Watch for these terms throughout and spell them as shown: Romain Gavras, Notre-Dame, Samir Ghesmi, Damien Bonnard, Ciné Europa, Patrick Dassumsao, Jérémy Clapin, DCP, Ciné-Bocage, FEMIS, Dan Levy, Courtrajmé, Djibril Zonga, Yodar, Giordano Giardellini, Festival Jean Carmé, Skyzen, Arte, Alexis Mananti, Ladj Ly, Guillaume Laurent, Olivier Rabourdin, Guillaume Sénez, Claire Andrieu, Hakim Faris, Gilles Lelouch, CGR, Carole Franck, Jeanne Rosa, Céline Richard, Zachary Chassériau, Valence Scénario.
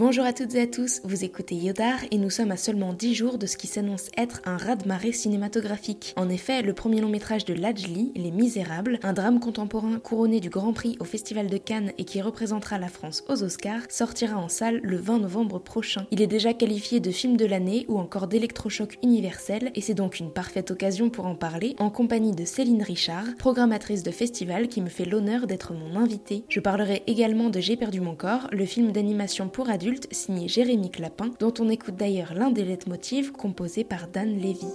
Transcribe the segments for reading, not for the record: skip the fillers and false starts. Bonjour à toutes et à tous, vous écoutez Yodar et nous sommes à seulement 10 jours de ce qui s'annonce être un raz-de-marée cinématographique. En effet, le premier long métrage de Ladj Ly, Les Misérables, un drame contemporain couronné du Grand Prix au Festival de Cannes et qui représentera la France aux Oscars, sortira en salle le 20 novembre prochain. Il est déjà qualifié de film de l'année ou encore d'électrochoc universel et c'est donc une parfaite occasion pour en parler en compagnie de Céline Richard, programmatrice de festival qui me fait l'honneur d'être mon invitée. Je parlerai également de J'ai perdu mon corps, le film d'animation pour adulte signé Jérémy Clapin, dont on écoute d'ailleurs l'un des leitmotifs composé par Dan Levy.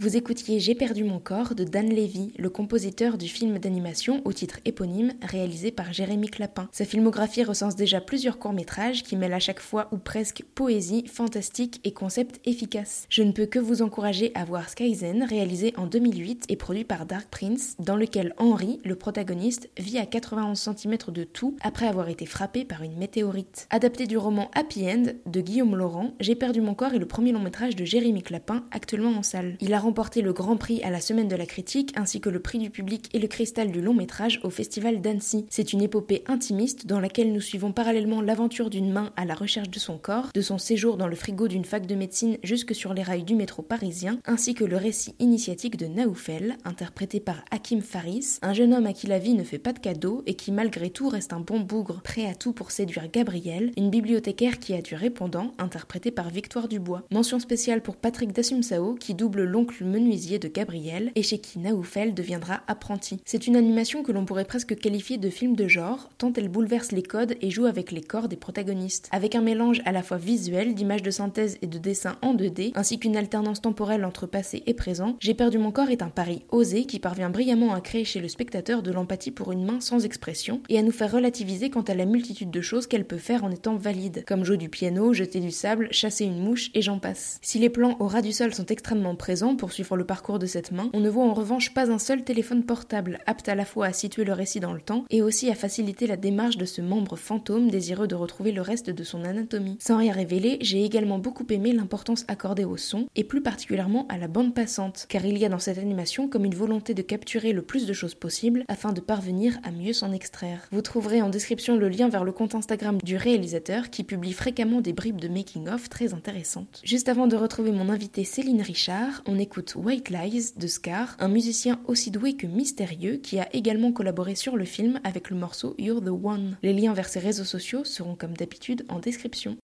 Vous écoutiez J'ai perdu mon corps de Dan Levy, le compositeur du film d'animation au titre éponyme réalisé par Jérémy Clapin. Sa filmographie recense déjà plusieurs courts-métrages qui mêlent à chaque fois ou presque poésie, fantastique et concepts efficaces. Je ne peux que vous encourager à voir Skyzen, réalisé en 2008 et produit par Dark Prince, dans lequel Henry, le protagoniste, vit à 91 cm de tout après avoir été frappé par une météorite. Adapté du roman Happy End de Guillaume Laurent, J'ai perdu mon corps est le premier long-métrage de Jérémy Clapin actuellement en salle. Il a remporté le Grand Prix à la Semaine de la Critique ainsi que le Prix du Public et le Cristal du long métrage au Festival d'Annecy. C'est une épopée intimiste dans laquelle nous suivons parallèlement l'aventure d'une main à la recherche de son corps, de son séjour dans le frigo d'une fac de médecine jusque sur les rails du métro parisien, ainsi que le récit initiatique de Naoufel, interprété par Hakim Faris, un jeune homme à qui la vie ne fait pas de cadeaux et qui malgré tout reste un bon bougre, prêt à tout pour séduire Gabrielle, une bibliothécaire qui a du répondant, interprétée par Victoire Dubois. Mention spéciale pour Patrick Dassumsao qui double l'oncle menuisier de Gabriel et chez qui Naoufel deviendra apprenti. C'est une animation que l'on pourrait presque qualifier de film de genre, tant elle bouleverse les codes et joue avec les corps des protagonistes. Avec un mélange à la fois visuel, d'images de synthèse et de dessins en 2D, ainsi qu'une alternance temporelle entre passé et présent, J'ai perdu mon corps est un pari osé qui parvient brillamment à créer chez le spectateur de l'empathie pour une main sans expression et à nous faire relativiser quant à la multitude de choses qu'elle peut faire en étant valide, comme jouer du piano, jeter du sable, chasser une mouche et j'en passe. Si les plans au ras du sol sont extrêmement présents pour suivre le parcours de cette main, on ne voit en revanche pas un seul téléphone portable, apte à la fois à situer le récit dans le temps et aussi à faciliter la démarche de ce membre fantôme désireux de retrouver le reste de son anatomie. Sans rien révéler, j'ai également beaucoup aimé l'importance accordée au son et plus particulièrement à la bande passante, car il y a dans cette animation comme une volonté de capturer le plus de choses possible afin de parvenir à mieux s'en extraire. Vous trouverez en description le lien vers le compte Instagram du réalisateur qui publie fréquemment des bribes de making-of très intéressantes. Juste avant de retrouver mon invitée Céline Richard, on écoute écoute White Lies de Scar, un musicien aussi doué que mystérieux qui a également collaboré sur le film avec le morceau You're the One. Les liens vers ses réseaux sociaux seront comme d'habitude en description.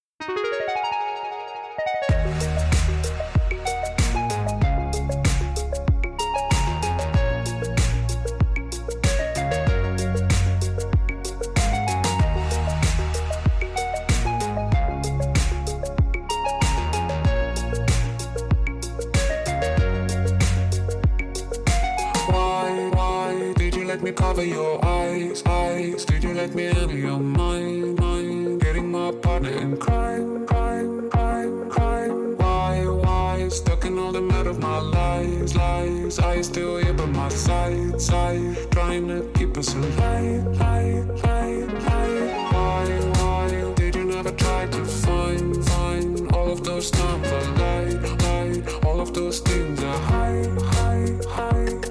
Cover your eyes, eyes. Did you let me into your mind, mind? Getting my partner in crime, crime, crime, crime. Why, stuck in all the mud of my lies, lies. I still here by my side, side. Trying to keep us alive, light, light, light. Why, did you never try to find, find all of those times I lied, lied. All of those things I hide, hide, hide.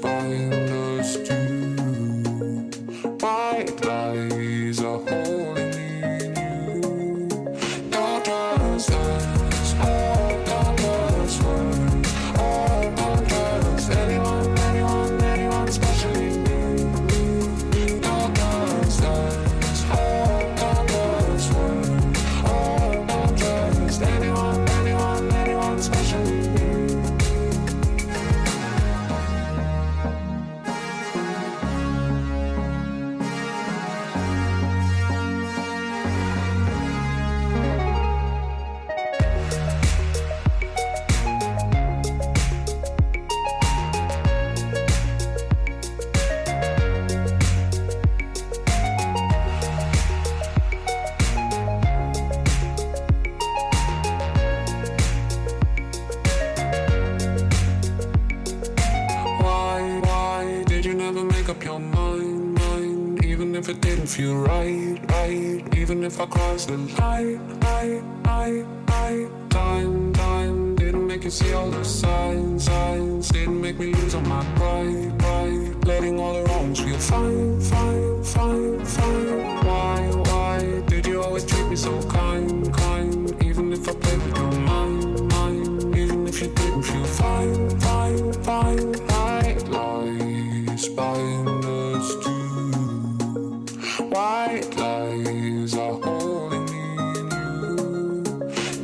Bind us to white lies are holding you. Don't trust us, oh, don't trust us, oh, don't trust anyone, anyone, anyone, especially me. Don't trust us, oh, don't trust us, oh, don't trust anyone, anyone, anyone, especially me. Feel right, right, even if I cross the line, I time, didn't make you see all the signs, didn't make me lose all my pride, letting all the wrongs feel fine, why, did you always treat me so kind, even if I played with your mind, even if you didn't feel fine, right, lies bind us to. White lies are holding me and you.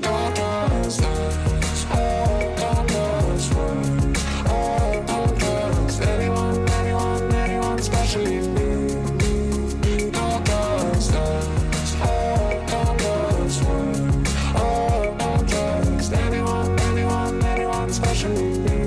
Don't trust us, oh, don't trust us, oh, don't trust anyone, anyone, anyone, especially me. Don't trust us, oh, don't trust us, oh, don't trust anyone, anyone, anyone, especially me.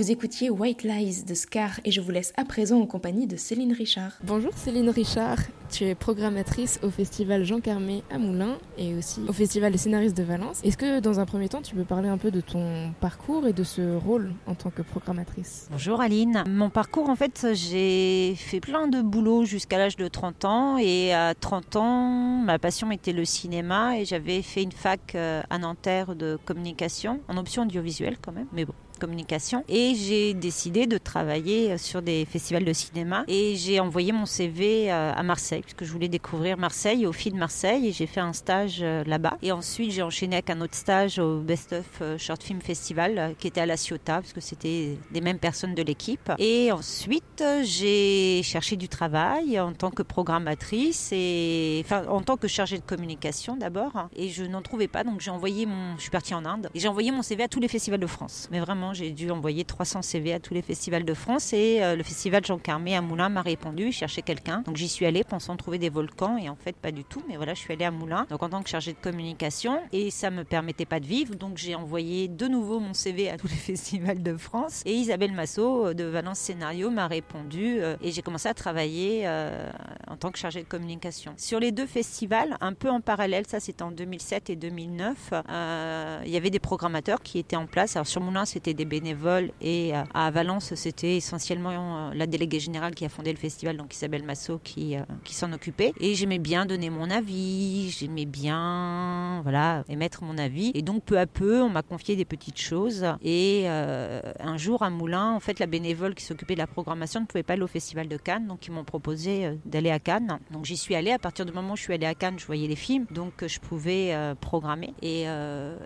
Vous écoutiez White Lies de Scar et je vous laisse à présent en compagnie de Céline Richard. Bonjour Céline Richard, tu es programmatrice au Festival Jean Carmé à Moulins et aussi au Festival des scénaristes de Valence. Est-ce que dans un premier temps tu peux parler un peu de ton parcours et de ce rôle en tant que programmatrice ? Bonjour Aline, mon parcours en fait j'ai fait plein de boulots jusqu'à l'âge de 30 ans et à 30 ans ma passion était le cinéma et j'avais fait une fac à Nanterre de communication en option audiovisuelle quand même, mais bon. Communication et j'ai décidé de travailler sur des festivals de cinéma et j'ai envoyé mon CV à Marseille puisque je voulais découvrir Marseille au Film Marseille et j'ai fait un stage là-bas et ensuite j'ai enchaîné avec un autre stage au Best of Short Film Festival qui était à La Ciotat puisque c'était des mêmes personnes de l'équipe et ensuite j'ai cherché du travail en tant que programmatrice et enfin en tant que chargée de communication d'abord et je n'en trouvais pas donc je suis partie en Inde et j'ai envoyé mon CV à tous les festivals de France mais vraiment rapidement, j'ai dû envoyer 300 CV à tous les festivals de France et le festival Jean Carmé à Moulins m'a répondu, cherchait quelqu'un. Donc j'y suis allée pensant trouver des volcans et en fait pas du tout, mais voilà, je suis allée à Moulins donc en tant que chargée de communication et ça me permettait pas de vivre, donc j'ai envoyé de nouveau mon CV à tous les festivals de France et Isabelle Massot de Valence Scénario m'a répondu et j'ai commencé à travailler en tant que chargée de communication. Sur les deux festivals, un peu en parallèle, ça c'était en 2007 et 2009, il y avait des programmateurs qui étaient en place. Alors sur Moulins c'était des bénévoles et à Valence c'était essentiellement la déléguée générale qui a fondé le festival, donc Isabelle Massot qui s'en occupait et j'aimais bien donner mon avis, j'aimais bien voilà, émettre mon avis et donc peu à peu on m'a confié des petites choses et un jour à Moulins, en fait la bénévole qui s'occupait de la programmation ne pouvait pas aller au festival de Cannes, donc ils m'ont proposé d'aller à Cannes, donc j'y suis allée. À partir du moment où je suis allée à Cannes, je voyais les films, donc je pouvais programmer et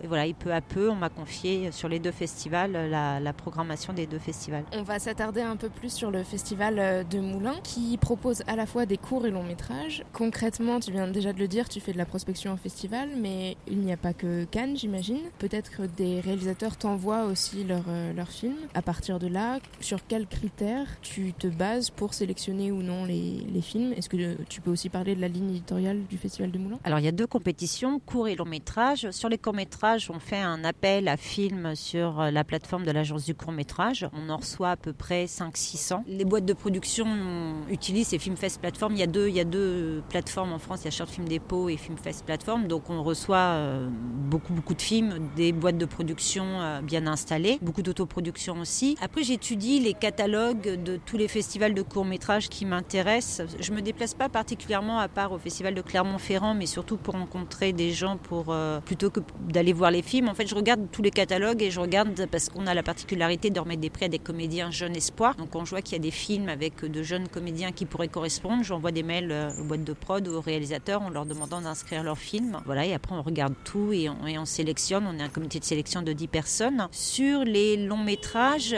voilà, et peu à peu on m'a confié sur les deux festivals la programmation des deux festivals. On va s'attarder un peu plus sur le festival de Moulins qui propose à la fois des courts et longs métrages. Concrètement, tu viens déjà de le dire, tu fais de la prospection au festival, mais il n'y a pas que Cannes, j'imagine. Peut-être que des réalisateurs t'envoient aussi leurs films. À partir de là, sur quels critères tu te bases pour sélectionner ou non les films? Est-ce que tu peux aussi parler de la ligne éditoriale du festival de Moulins? Alors il y a deux compétitions, courts et longs métrages. Sur les courts métrages, on fait un appel à films sur la plateforme de l'agence du court métrage. On en reçoit à peu près 500-600. Les boîtes de production utilisent ces Filmfest plateformes. Il y a deux plateformes en France, il y a Short Film Depot et Filmfest plateforme. Donc on reçoit beaucoup de films, des boîtes de production bien installées, beaucoup d'autoproduction aussi. Après j'étudie les catalogues de tous les festivals de courts métrages qui m'intéressent. Je me déplace pas particulièrement à part au festival de Clermont-Ferrand, mais surtout pour rencontrer des gens plutôt que d'aller voir les films. En fait je regarde tous les catalogues et je regarde parce qu'on a la particularité de remettre des prix à des comédiens jeunes espoirs. Donc quand je vois qu'il y a des films avec de jeunes comédiens qui pourraient correspondre, j'envoie des mails aux boîtes de prod ou aux réalisateurs en leur demandant d'inscrire leurs films. Voilà, et après on regarde tout et on sélectionne. On est un comité de sélection de 10 personnes. Sur les longs métrages,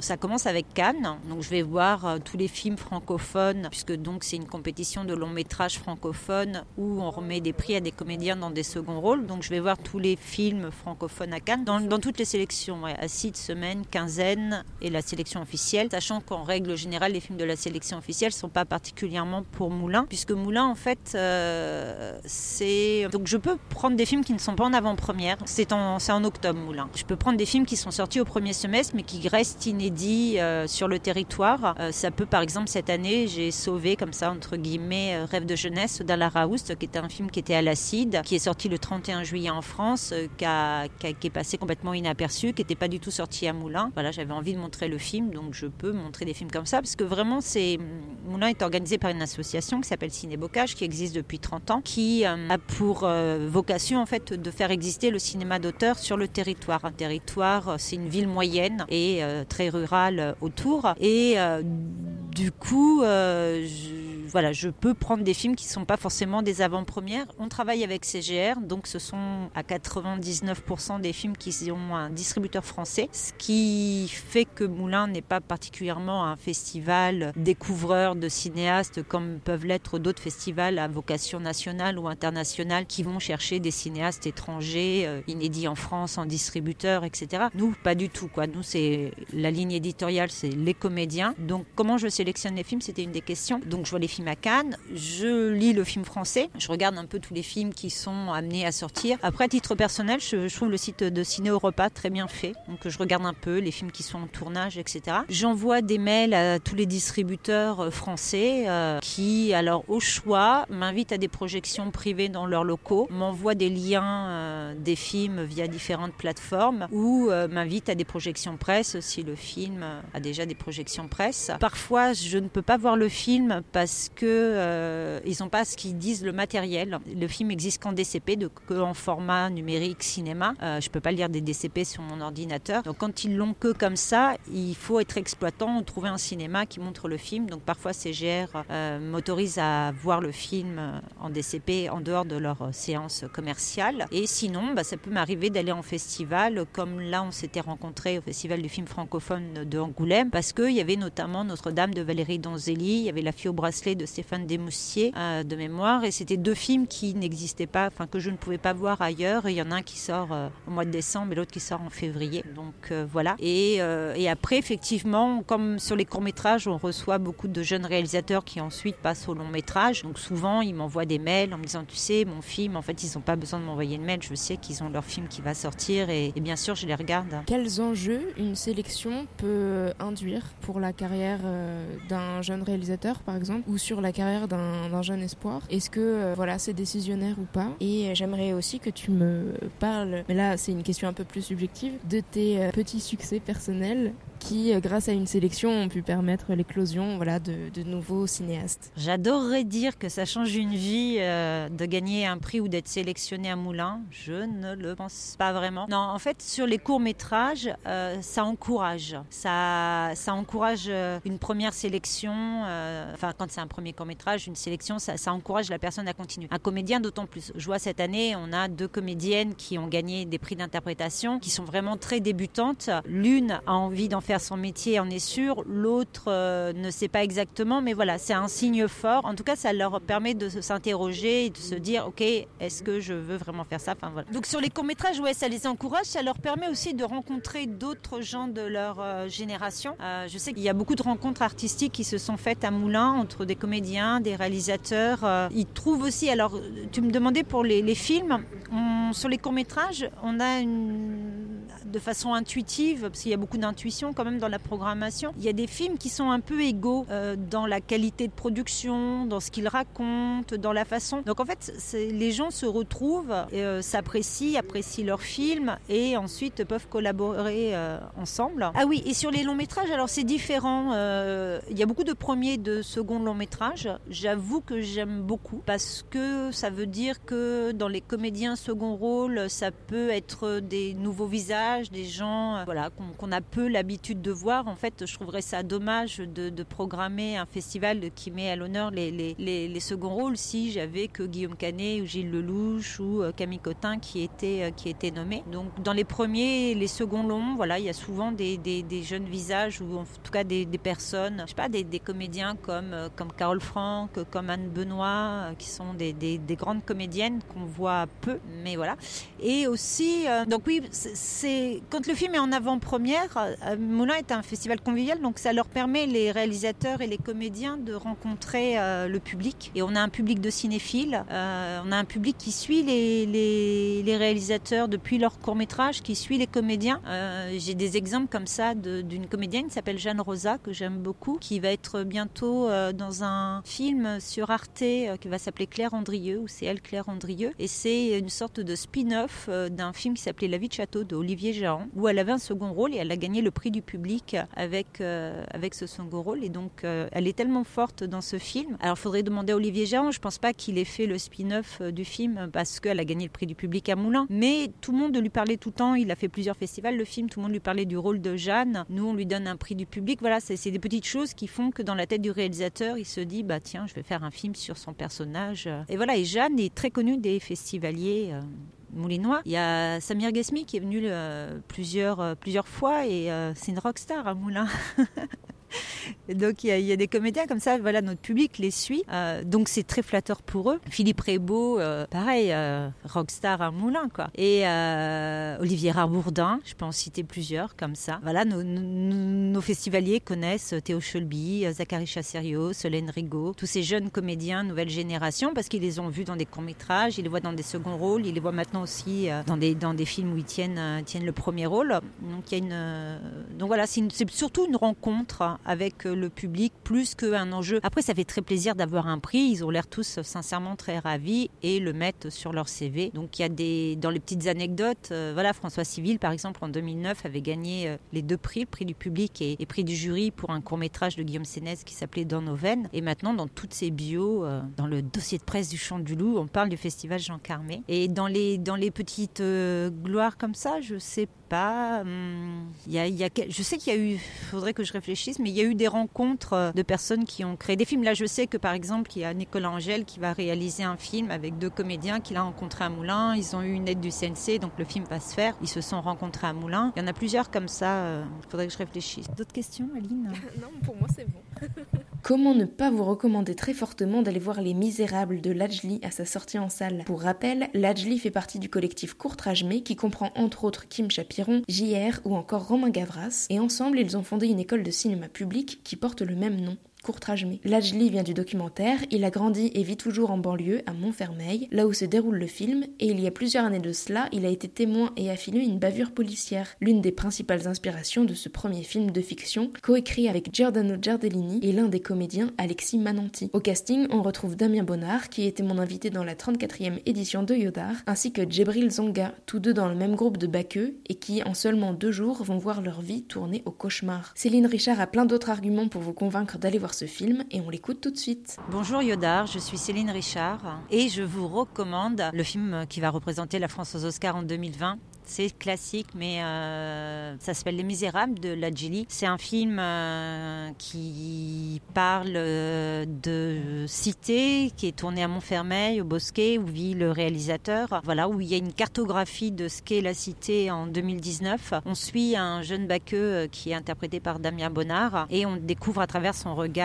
ça commence avec Cannes. Donc je vais voir tous les films francophones, puisque donc c'est une compétition de longs métrages francophones où on remet des prix à des comédiens dans des seconds rôles. Donc je vais voir tous les films francophones à Cannes, dans toutes les sélections, ouais, Acide, Semaine, Quinzaine et la sélection officielle, sachant qu'en règle générale les films de la sélection officielle ne sont pas particulièrement pour Moulins, puisque Moulins en fait c'est... Donc je peux prendre des films qui ne sont pas en avant-première, c'est en octobre Moulins. Je peux prendre des films qui sont sortis au premier semestre mais qui restent inédits sur le territoire. Ça peut par exemple, cette année j'ai sauvé comme ça entre guillemets Rêve de jeunesse d'Alain Raoust, qui était un film qui était à l'acide, qui est sorti le 31 juillet en France, qui est passé complètement inaperçu, qui n'était pas du tout sorti à Moulins. Voilà, j'avais envie de montrer le film, donc je peux montrer des films comme ça, parce que vraiment c'est... Moulins est organisé par une association qui s'appelle Ciné-Bocage, qui existe depuis 30 ans, qui a pour vocation en fait de faire exister le cinéma d'auteur sur le territoire. Un territoire, c'est une ville moyenne et très rurale autour, et du coup je peux prendre des films qui ne sont pas forcément des avant-premières. On travaille avec CGR, donc ce sont à 99% des films qui ont un distributeur français, ce qui fait que Moulins n'est pas particulièrement un festival découvreur de cinéastes comme peuvent l'être d'autres festivals à vocation nationale ou internationale qui vont chercher des cinéastes étrangers, inédits en France, en distributeur, etc. Nous, pas du tout, quoi. Nous, c'est la ligne éditoriale, c'est les comédiens. Donc, comment je sélectionne les films, c'était une des questions. Donc, je vois les films à Cannes, je lis le film français, je regarde un peu tous les films qui sont amenés à sortir. Après, à titre personnel, je trouve le site de Ciné Europa très bien fait, donc je regarde un peu les films qui sont en tournage, etc. J'envoie des mails à tous les distributeurs français qui, alors au choix, m'invitent à des projections privées dans leurs locaux, m'envoient des liens des films via différentes plateformes ou m'invitent à des projections presse si le film a déjà des projections presse. Parfois, je ne peux pas voir le film parce que ils n'ont pas ce qu'ils disent le matériel. Le film existe qu'en DCP, qu'en format numérique cinéma. Je ne peux pas lire des DCP sur mon ordinateur. Donc quand ils l'ont que comme ça, il faut être exploitant ou trouver un cinéma qui montre le film. Donc parfois CGR m'autorise à voir le film en DCP en dehors de leur séance commerciale. Et sinon, ça peut m'arriver d'aller en festival, comme là on s'était rencontrés au festival du film francophone de Angoulême, parce qu'il y avait notamment Notre-Dame de Valérie Donzelli, il y avait La Fille au Bracelet Bracelet de Stéphane Desmoustiers de mémoire, et c'était deux films qui n'existaient pas, enfin que je ne pouvais pas voir ailleurs. Il y en a un qui sort au mois de décembre et l'autre qui sort en février, donc voilà. Et après, effectivement, comme sur les courts-métrages, on reçoit beaucoup de jeunes réalisateurs qui ensuite passent au long-métrage, donc souvent ils m'envoient des mails en me disant, tu sais, mon film, en fait ils n'ont pas besoin de m'envoyer de mail, je sais qu'ils ont leur film qui va sortir, et bien sûr je les regarde. Quels enjeux une sélection peut induire pour la carrière d'un jeune réalisateur par exemple, ou sur la carrière d'un jeune espoir? Est-ce que voilà, c'est décisionnaire ou pas? Et j'aimerais aussi que tu me parles, mais là c'est une question un peu plus subjective, de tes petits succès personnels qui, grâce à une sélection, ont pu permettre l'éclosion, voilà, de nouveaux cinéastes. J'adorerais dire que ça change une vie de gagner un prix ou d'être sélectionné à Moulins. Je ne le pense pas vraiment. Non, en fait, sur les courts-métrages, ça encourage. Ça encourage une première sélection. Enfin, quand c'est un premier court-métrage, une sélection, ça encourage la personne à continuer. Un comédien, d'autant plus. Je vois cette année, on a deux comédiennes qui ont gagné des prix d'interprétation, qui sont vraiment très débutantes. L'une a envie d'en faire son métier, on est sûr, l'autre ne sait pas exactement, mais voilà, c'est un signe fort. En tout cas, ça leur permet de s'interroger et de se dire, ok, est-ce que je veux vraiment faire ça? Enfin, voilà. Donc sur les courts-métrages, ouais, ça les encourage, ça leur permet aussi de rencontrer d'autres gens de leur génération. Je sais qu'il y a beaucoup de rencontres artistiques qui se sont faites à Moulins entre des comédiens, des réalisateurs. Ils trouvent aussi, alors tu me demandais pour les films, sur les courts-métrages, on a de façon intuitive, parce qu'il y a beaucoup d'intuition quand même dans la programmation, il y a des films qui sont un peu égaux dans la qualité de production, dans ce qu'ils racontent, dans la façon. Donc en fait, les gens se retrouvent, s'apprécient, apprécient leurs films et ensuite peuvent collaborer ensemble. Ah oui, et sur les longs métrages, alors c'est différent. Il y a beaucoup de premiers, de seconds longs métrages. J'avoue que j'aime beaucoup parce que ça veut dire que dans les comédiens second rôle, ça peut être des nouveaux visages, des gens voilà, qu'on a peu l'habitude de voir. En fait, je trouverais ça dommage de programmer un festival qui met à l'honneur les seconds rôles si j'avais que Guillaume Canet ou Gilles Lelouch ou Camille Cottin qui étaient nommés. Donc dans les premiers, les seconds longs, voilà, il y a souvent des jeunes visages ou en tout cas des personnes, je sais pas, des comédiens comme Carole Franck, comme Anne Benoît, qui sont des grandes comédiennes qu'on voit peu, mais voilà. Et aussi, donc oui, c'est quand le film est en avant-première, Moulins est un festival convivial, donc ça leur permet, les réalisateurs et les comédiens, de rencontrer le public. Et on a un public de cinéphiles, on a un public qui suit les réalisateurs depuis leur court-métrage, qui suit les comédiens. J'ai des exemples comme ça d'une comédienne qui s'appelle Jeanne Rosa, que j'aime beaucoup, qui va être bientôt dans un film sur Arte qui va s'appeler Claire Andrieu, ou c'est elle Claire Andrieu, et c'est une sorte de spin-off d'un film qui s'appelait La vie de Château de Olivier Jahan, où elle avait un second rôle et elle a gagné le prix du public avec ce second rôle, et donc elle est tellement forte dans ce film. Alors il faudrait demander à Olivier Jahan, je pense pas qu'il ait fait le spin-off du film parce qu'elle a gagné le prix du public à Moulins, mais tout le monde lui parlait tout le temps, il a fait plusieurs festivals le film, tout le monde lui parlait du rôle de Jeanne, nous on lui donne un prix du public, voilà, c'est des petites choses qui font que dans la tête du réalisateur il se dit, bah tiens, je vais faire un film sur son personnage, et voilà. Et Jeanne est très connue des festivaliers moulinois. Il y a Samir Ghesmi qui est venu plusieurs fois, et c'est une rockstar à Moulins. Et donc il y a des comédiens comme ça, voilà, notre public les suit, donc c'est très flatteur pour eux. Philippe Rébaud, pareil, rockstar à Moulins, quoi. Et Olivier Rabourdin, je peux en citer plusieurs comme ça. Voilà, nos festivaliers connaissent Théo Cholbi, Zachary Chassériau, Solène Rigaud, tous ces jeunes comédiens nouvelle génération, parce qu'ils les ont vus dans des courts-métrages, ils les voient dans des seconds rôles, ils les voient maintenant aussi dans des films où ils tiennent le premier rôle. Donc il y a donc voilà, c'est surtout une rencontre avec le public plus qu'un enjeu. Après, ça fait très plaisir d'avoir un prix. Ils ont l'air tous sincèrement très ravis et le mettent sur leur CV. Donc, il y a dans les petites anecdotes, voilà, François Civil, par exemple, en 2009, avait gagné les deux prix, le prix du public et prix du jury pour un court-métrage de Guillaume Sénez qui s'appelait Dans nos veines. Et maintenant, dans toutes ses bios, dans le dossier de presse du Chant du Loup, on parle du festival Jean Carmé. Et dans les petites gloires comme ça, je sais pas. Je sais qu'il y a eu, faudrait que je réfléchisse, mais il y a eu des rencontres de personnes qui ont créé des films. Là, je sais que, par exemple, il y a Nicolas Angel qui va réaliser un film avec deux comédiens qu'il a rencontrés à Moulins. Ils ont eu une aide du CNC, donc le film va se faire. Ils se sont rencontrés à Moulins. Il y en a plusieurs comme ça. Il faudrait que je réfléchisse. D'autres questions, Aline? Non, pour moi, c'est bon. Comment ne pas vous recommander très fortement d'aller voir Les Misérables de Ladj Ly à sa sortie en salle. Pour rappel, Ladj Ly fait partie du collectif Courtrajmé qui comprend entre autres Kim Chapiron, JR ou encore Romain Gavras, et ensemble ils ont fondé une école de cinéma public qui porte le même nom. Ladj Ly vient du documentaire, il a grandi et vit toujours en banlieue, à Montfermeil, là où se déroule le film, et il y a plusieurs années de cela, il a été témoin et a filmé une bavure policière, l'une des principales inspirations de ce premier film de fiction, coécrit avec Giordano Giardellini et l'un des comédiens Alexis Mananti. Au casting, on retrouve Damien Bonnard, qui était mon invité dans la 34e édition de Yodar, ainsi que Djibril Zonga, tous deux dans le même groupe de Baqueux, et qui, en seulement 2 jours, vont voir leur vie tourner au cauchemar. Céline Richard a plein d'autres arguments pour vous convaincre d'aller voir ce film et on l'écoute tout de suite. Bonjour Yodar, je suis Céline Richard et je vous recommande le film qui va représenter la France aux Oscars en 2020. C'est classique, mais ça s'appelle Les Misérables de Ladj Ly. C'est un film qui parle de cité, qui est tourné à Montfermeil, au Bosquet, où vit le réalisateur. Voilà, où il y a une cartographie de ce qu'est la cité en 2019. On suit un jeune Baqueux qui est interprété par Damien Bonnard et on découvre à travers son regard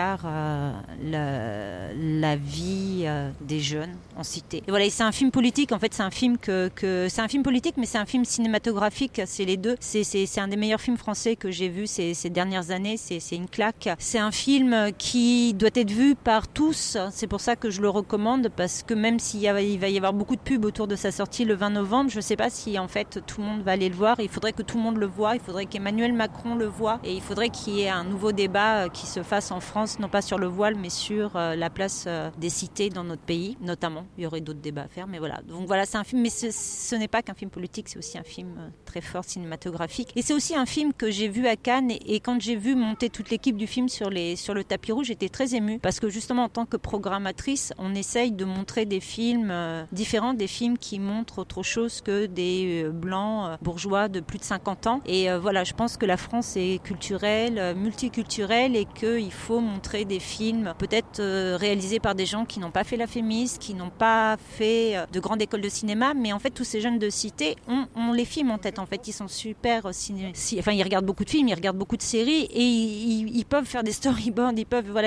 la vie des jeunes en cité. Et voilà, et c'est un film politique. En fait, c'est un film c'est un film politique, mais c'est un film cinématographique, c'est les deux. C'est un des meilleurs films français que j'ai vu ces dernières années, c'est une claque. C'est un film qui doit être vu par tous, c'est pour ça que je le recommande, parce que même il va y avoir beaucoup de pubs autour de sa sortie le 20 novembre, je sais pas si en fait tout le monde va aller le voir, il faudrait que tout le monde le voie, il faudrait qu'Emmanuel Macron le voie, et il faudrait qu'il y ait un nouveau débat qui se fasse en France, non pas sur le voile, mais sur la place des cités dans notre pays, notamment. Il y aurait d'autres débats à faire, mais voilà. Donc voilà, c'est un film, mais ce n'est pas qu'un film politique, c'est aussi un film très fort cinématographique. Et c'est aussi un film que j'ai vu à Cannes, et quand j'ai vu monter toute l'équipe du film sur le tapis rouge, j'étais très émue, parce que justement en tant que programmatrice, on essaye de montrer des films différents, des films qui montrent autre chose que des blancs bourgeois de plus de 50 ans. Et voilà, je pense que la France est culturelle, multiculturelle, et qu'il faut montrer des films peut-être réalisés par des gens qui n'ont pas fait la FEMIS, qui n'ont pas fait de grande école de cinéma, mais en fait tous ces jeunes de cité ont les films en tête, en fait, ils sont super ils regardent beaucoup de films, ils regardent beaucoup de séries, et ils peuvent faire des storyboards,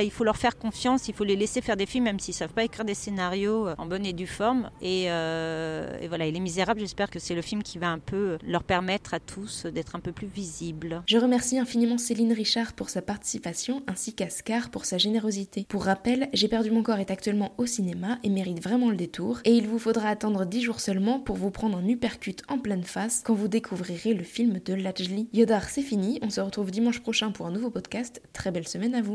il faut leur faire confiance, il faut les laisser faire des films, même s'ils savent pas écrire des scénarios en bonne et due forme, et voilà, et Les Misérables, j'espère que c'est le film qui va un peu leur permettre à tous d'être un peu plus visibles. Je remercie infiniment Céline Richard pour sa participation, ainsi qu'à Scar pour sa générosité. Pour rappel, J'ai perdu mon corps est actuellement au cinéma et mérite vraiment le détour, et il vous faudra attendre 10 jours seulement pour vous prendre un uppercut en pleine face quand vous découvrirez le film de Ladj Ly. Yodar, c'est fini, on se retrouve dimanche prochain pour un nouveau podcast. Très belle semaine à vous.